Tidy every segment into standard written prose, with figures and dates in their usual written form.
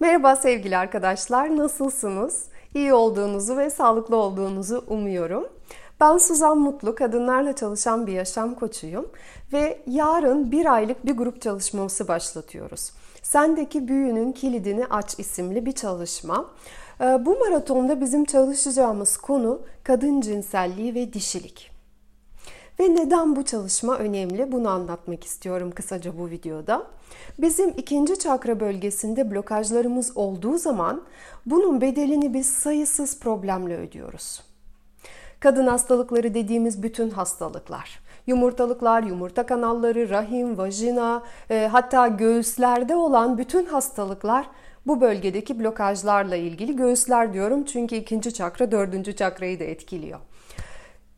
Merhaba sevgili arkadaşlar, nasılsınız? İyi olduğunuzu ve sağlıklı olduğunuzu umuyorum. Ben Suzan Mutlu, kadınlarla çalışan bir yaşam koçuyum ve yarın bir aylık bir grup çalışması başlatıyoruz. Sendeki Büyünün Kilidini Aç isimli bir çalışma. Bu maratonda bizim çalışacağımız konu kadın cinselliği ve dişilik. Ve neden bu çalışma önemli? Bunu anlatmak istiyorum kısaca bu videoda. Bizim ikinci çakra bölgesinde blokajlarımız olduğu zaman bunun bedelini biz sayısız problemle ödüyoruz. Kadın hastalıkları dediğimiz bütün hastalıklar, yumurtalıklar, yumurta kanalları, rahim, vajina, hatta göğüslerde olan bütün hastalıklar bu bölgedeki blokajlarla ilgili. Göğüsler diyorum çünkü ikinci çakra dördüncü çakrayı da etkiliyor.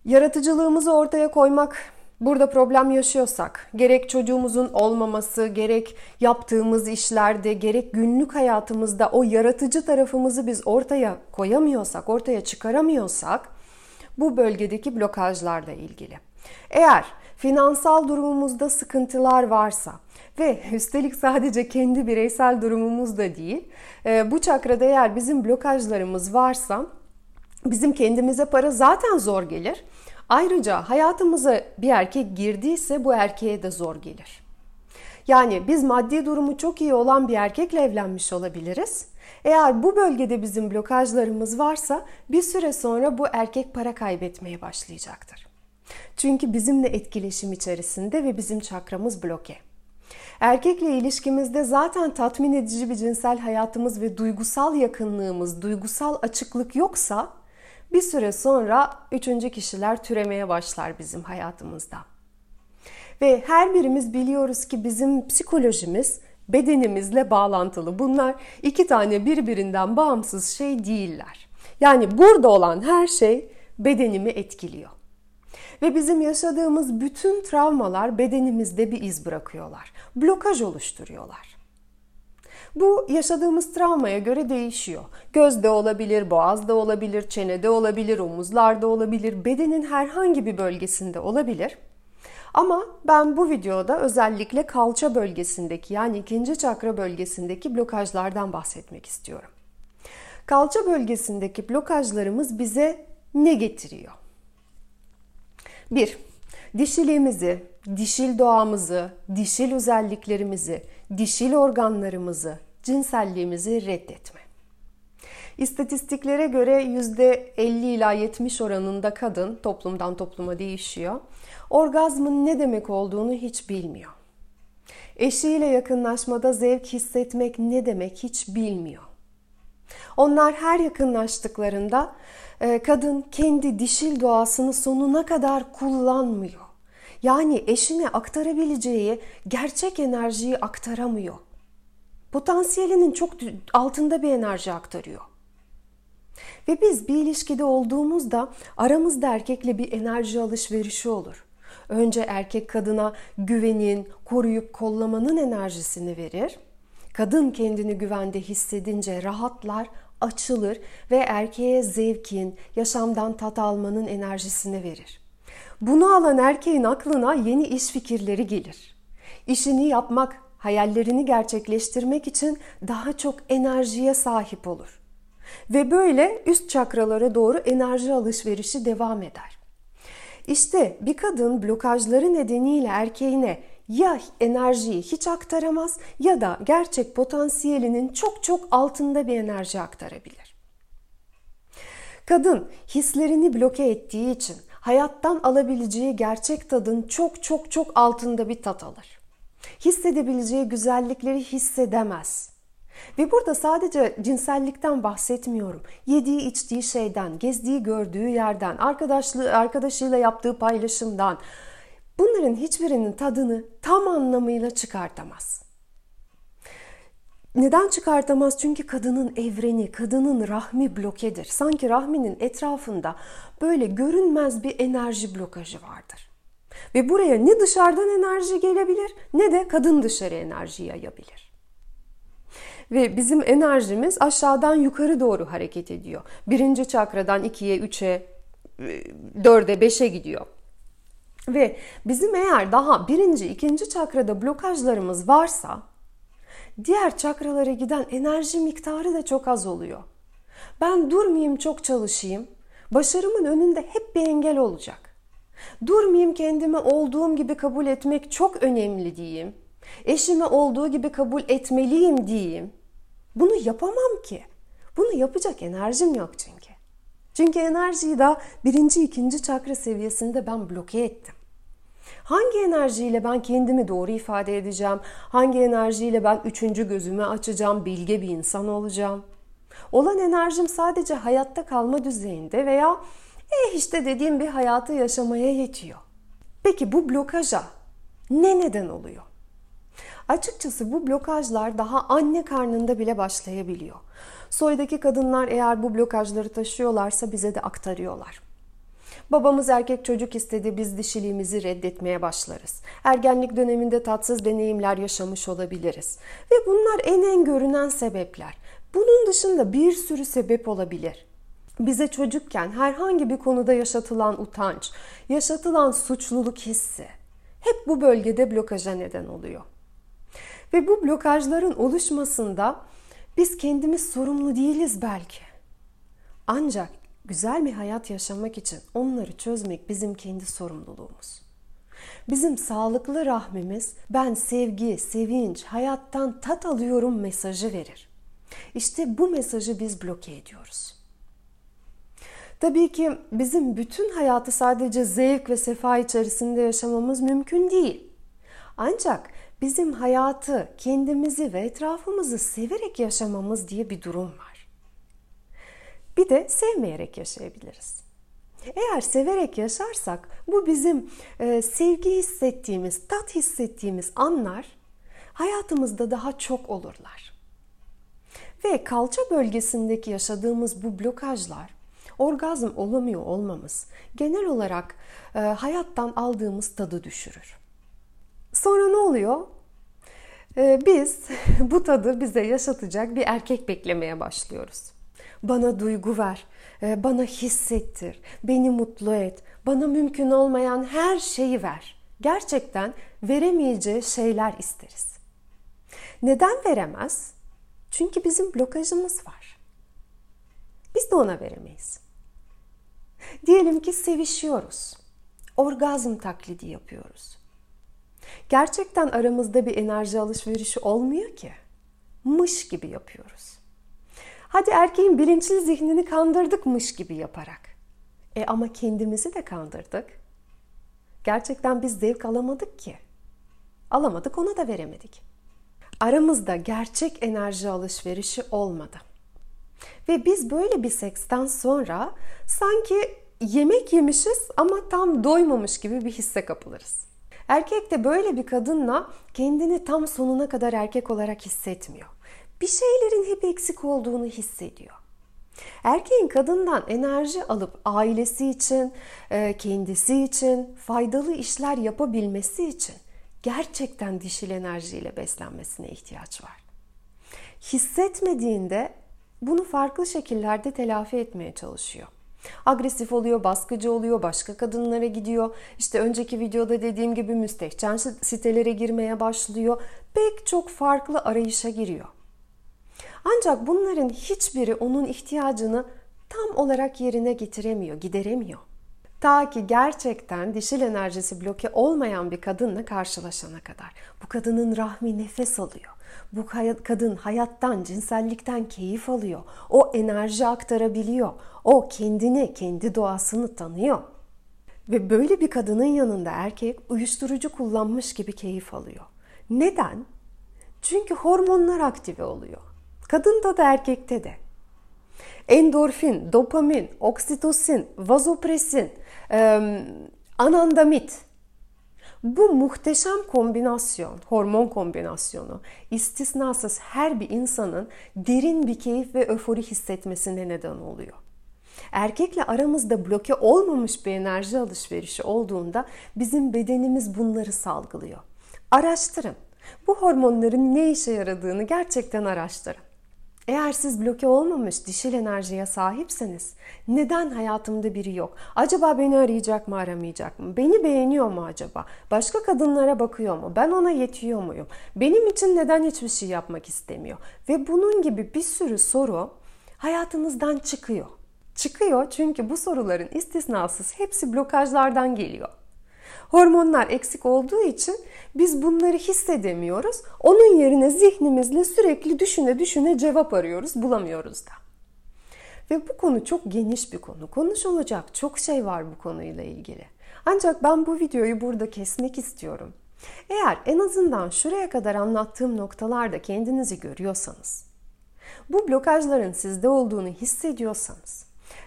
Yaratıcılığımızı ortaya koymak, burada problem yaşıyorsak, gerek çocuğumuzun olmaması, gerek yaptığımız işlerde, gerek günlük hayatımızda o yaratıcı tarafımızı biz ortaya koyamıyorsak, ortaya çıkaramıyorsak bu bölgedeki blokajlarla ilgili. Eğer finansal durumumuzda sıkıntılar varsa ve üstelik sadece kendi bireysel durumumuz da değil, bu çakrada eğer bizim blokajlarımız varsa bizim kendimize para zaten zor gelir. Ayrıca hayatımıza bir erkek girdiyse bu erkeğe de zor gelir. Yani biz maddi durumu çok iyi olan bir erkekle evlenmiş olabiliriz. Eğer bu bölgede bizim blokajlarımız varsa bir süre sonra bu erkek para kaybetmeye başlayacaktır. Çünkü bizimle etkileşim içerisinde ve bizim çakramız bloke. Erkekle ilişkimizde zaten tatmin edici bir cinsel hayatımız ve duygusal yakınlığımız, duygusal açıklık yoksa bir süre sonra üçüncü kişiler türemeye başlar bizim hayatımızda. Ve her birimiz biliyoruz ki bizim psikolojimiz bedenimizle bağlantılı. Bunlar iki tane birbirinden bağımsız şey değiller. Yani burada olan her şey bedenimi etkiliyor. Ve bizim yaşadığımız bütün travmalar bedenimizde bir iz bırakıyorlar. Blokaj oluşturuyorlar. Bu yaşadığımız travmaya göre değişiyor. Gözde olabilir, boğazda olabilir, çenede olabilir, omuzlarda olabilir, bedenin herhangi bir bölgesinde olabilir. Ama ben bu videoda özellikle kalça bölgesindeki, yani ikinci çakra bölgesindeki blokajlardan bahsetmek istiyorum. Kalça bölgesindeki blokajlarımız bize ne getiriyor? 1. Dişiliğimizi, dişil doğamızı, dişil özelliklerimizi, dişil organlarımızı, cinselliğimizi reddetme. İstatistiklere göre %50 ila 70 oranında kadın, toplumdan topluma değişiyor, orgazmın ne demek olduğunu hiç bilmiyor. Eşiyle yakınlaşmada zevk hissetmek ne demek hiç bilmiyor. Onlar her yakınlaştıklarında kadın kendi dişil doğasını sonuna kadar kullanmıyor. Yani eşine aktarabileceği gerçek enerjiyi aktaramıyor. Potansiyelinin çok altında bir enerji aktarıyor. Ve biz bir ilişkide olduğumuzda aramızda erkekle bir enerji alışverişi olur. Önce erkek kadına güvenin, koruyup kollamanın enerjisini verir. Kadın kendini güvende hissedince rahatlar, açılır ve erkeğe zevkin, yaşamdan tat almanın enerjisini verir. Bunu alan erkeğin aklına yeni iş fikirleri gelir. İşini yapmak, hayallerini gerçekleştirmek için daha çok enerjiye sahip olur. Ve böyle üst çakralara doğru enerji alışverişi devam eder. İşte bir kadın blokajları nedeniyle erkeğine ya enerjiyi hiç aktaramaz ya da gerçek potansiyelinin çok altında bir enerji aktarabilir. Kadın hislerini bloke ettiği için hayattan alabileceği gerçek tadın çok altında bir tat alır. Hissedebileceği güzellikleri hissedemez. Ve burada sadece cinsellikten bahsetmiyorum. Yediği içtiği şeyden, gezdiği gördüğü yerden, arkadaşıyla yaptığı paylaşımdan, bunların hiçbirinin tadını tam anlamıyla çıkartamaz. Neden çıkartamaz? Çünkü kadının evreni, kadının rahmi blokedir. Sanki rahminin etrafında böyle görünmez bir enerji blokajı vardır. Ve buraya ne dışarıdan enerji gelebilir ne de kadın dışarı enerji yayabilir. Ve bizim enerjimiz aşağıdan yukarı doğru hareket ediyor. Birinci çakradan 2'ye, 3'e, 4'e, 5'e gidiyor. Ve bizim eğer daha birinci, ikinci çakrada blokajlarımız varsa diğer çakralara giden enerji miktarı da çok az oluyor. Ben durmayayım, çok çalışayım, başarımın önünde hep bir engel olacak. Durmayayım, kendimi olduğum gibi kabul etmek çok önemli diyeyim. Eşimi olduğu gibi kabul etmeliyim diyeyim. Bunu yapamam ki. Bunu yapacak enerjim yok çünkü. Çünkü enerjiyi daha 1. 2. çakra seviyesinde ben bloke ettim. Hangi enerjiyle ben kendimi doğru ifade edeceğim? Hangi enerjiyle ben 3. gözümü açacağım, bilge bir insan olacağım? Olan enerjim sadece hayatta kalma düzeyinde veya işte dediğim bir hayatı yaşamaya yetiyor. Peki bu blokaja ne neden oluyor? Açıkçası bu blokajlar daha anne karnında bile başlayabiliyor. Soydaki kadınlar eğer bu blokajları taşıyorlarsa bize de aktarıyorlar. Babamız erkek çocuk istedi, biz dişiliğimizi reddetmeye başlarız. Ergenlik döneminde tatsız deneyimler yaşamış olabiliriz. Ve bunlar en görünen sebepler. Bunun dışında bir sürü sebep olabilir. Bize çocukken herhangi bir konuda yaşatılan utanç, yaşatılan suçluluk hissi hep bu bölgede blokaja neden oluyor. Ve bu blokajların oluşmasında biz kendimiz sorumlu değiliz belki. Ancak güzel bir hayat yaşamak için onları çözmek bizim kendi sorumluluğumuz. Bizim sağlıklı rahmimiz ben sevgi, sevinç, hayattan tat alıyorum mesajı verir. İşte bu mesajı biz bloke ediyoruz. Tabii ki bizim bütün hayatı sadece zevk ve sefa içerisinde yaşamamız mümkün değil. Ancak bizim hayatı, kendimizi ve etrafımızı severek yaşamamız diye bir durum var. Bir de sevmeyerek yaşayabiliriz. Eğer severek yaşarsak bu bizim sevgi hissettiğimiz, tat hissettiğimiz anlar hayatımızda daha çok olurlar. Ve kalça bölgesindeki yaşadığımız bu blokajlar, orgazm olamıyor olmamız genel olarak hayattan aldığımız tadı düşürür. Sonra ne oluyor? Biz bu tadı bize yaşatacak bir erkek beklemeye başlıyoruz. Bana duygu ver, bana hissettir, beni mutlu et, bana mümkün olmayan her şeyi ver. Gerçekten veremeyeceği şeyler isteriz. Neden veremez? Çünkü bizim blokajımız var. Biz de ona veremeyiz. Diyelim ki sevişiyoruz. Orgazm taklidi yapıyoruz. Gerçekten aramızda bir enerji alışverişi olmuyor ki. Mış gibi yapıyoruz. Hadi erkeğin bilinçli zihnini kandırdık mış gibi yaparak. Ama kendimizi de kandırdık. Gerçekten biz zevk alamadık ki. Alamadık, ona da veremedik. Aramızda gerçek enerji alışverişi olmadı. Ve biz böyle bir seksten sonra sanki yemek yemişiz ama tam doymamış gibi bir hisse kapılırız. Erkek de böyle bir kadınla kendini tam sonuna kadar erkek olarak hissetmiyor. Bir şeylerin hep eksik olduğunu hissediyor. Erkeğin kadından enerji alıp ailesi için, kendisi için, faydalı işler yapabilmesi için gerçekten dişil enerjiyle beslenmesine ihtiyaç var. Hissetmediğinde bunu farklı şekillerde telafi etmeye çalışıyor. Agresif oluyor, baskıcı oluyor, başka kadınlara gidiyor. İşte önceki videoda dediğim gibi müstehcen sitelere girmeye başlıyor. Pek çok farklı arayışa giriyor. Ancak bunların hiçbiri onun ihtiyacını tam olarak yerine getiremiyor, gideremiyor. Ta ki gerçekten dişil enerjisi bloke olmayan bir kadınla karşılaşana kadar. Bu kadının rahmi nefes alıyor. Bu kadın hayattan, cinsellikten keyif alıyor. O enerji aktarabiliyor. O kendini, kendi doğasını tanıyor. Ve böyle bir kadının yanında erkek uyuşturucu kullanmış gibi keyif alıyor. Neden? Çünkü hormonlar aktive oluyor. Kadında da erkekte de. Endorfin, dopamin, oksitosin, vazopresin, anandamid. Bu muhteşem kombinasyon, hormon kombinasyonu istisnasız her bir insanın derin bir keyif ve öfori hissetmesine neden oluyor. Erkekle aramızda bloke olmamış bir enerji alışverişi olduğunda bizim bedenimiz bunları salgılıyor. Araştırın. Bu hormonların ne işe yaradığını gerçekten araştırın. Eğer siz bloke olmamış dişil enerjiye sahipseniz, neden hayatımda biri yok? Acaba beni arayacak mı, aramayacak mı? Beni beğeniyor mu acaba? Başka kadınlara bakıyor mu? Ben ona yetiyor muyum? Benim için neden hiçbir şey yapmak istemiyor? Ve bunun gibi bir sürü soru hayatınızdan çıkıyor. Çıkıyor çünkü bu soruların istisnasız hepsi blokajlardan geliyor. Hormonlar eksik olduğu için biz bunları hissedemiyoruz. Onun yerine zihnimizle sürekli düşüne düşüne cevap arıyoruz, bulamıyoruz da. Ve bu konu çok geniş bir konu. Konuşulacak çok şey var bu konuyla ilgili. Ancak ben bu videoyu burada kesmek istiyorum. Eğer en azından şuraya kadar anlattığım noktalarda kendinizi görüyorsanız, bu blokajların sizde olduğunu hissediyorsanız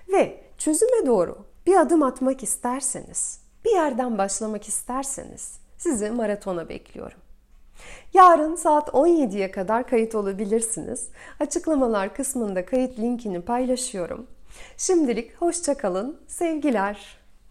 ve çözüme doğru bir adım atmak isterseniz, bir yerden başlamak isterseniz sizi maratona bekliyorum. Yarın saat 17'ye kadar kayıt olabilirsiniz. Açıklamalar kısmında kayıt linkini paylaşıyorum. Şimdilik hoşça kalın, sevgiler.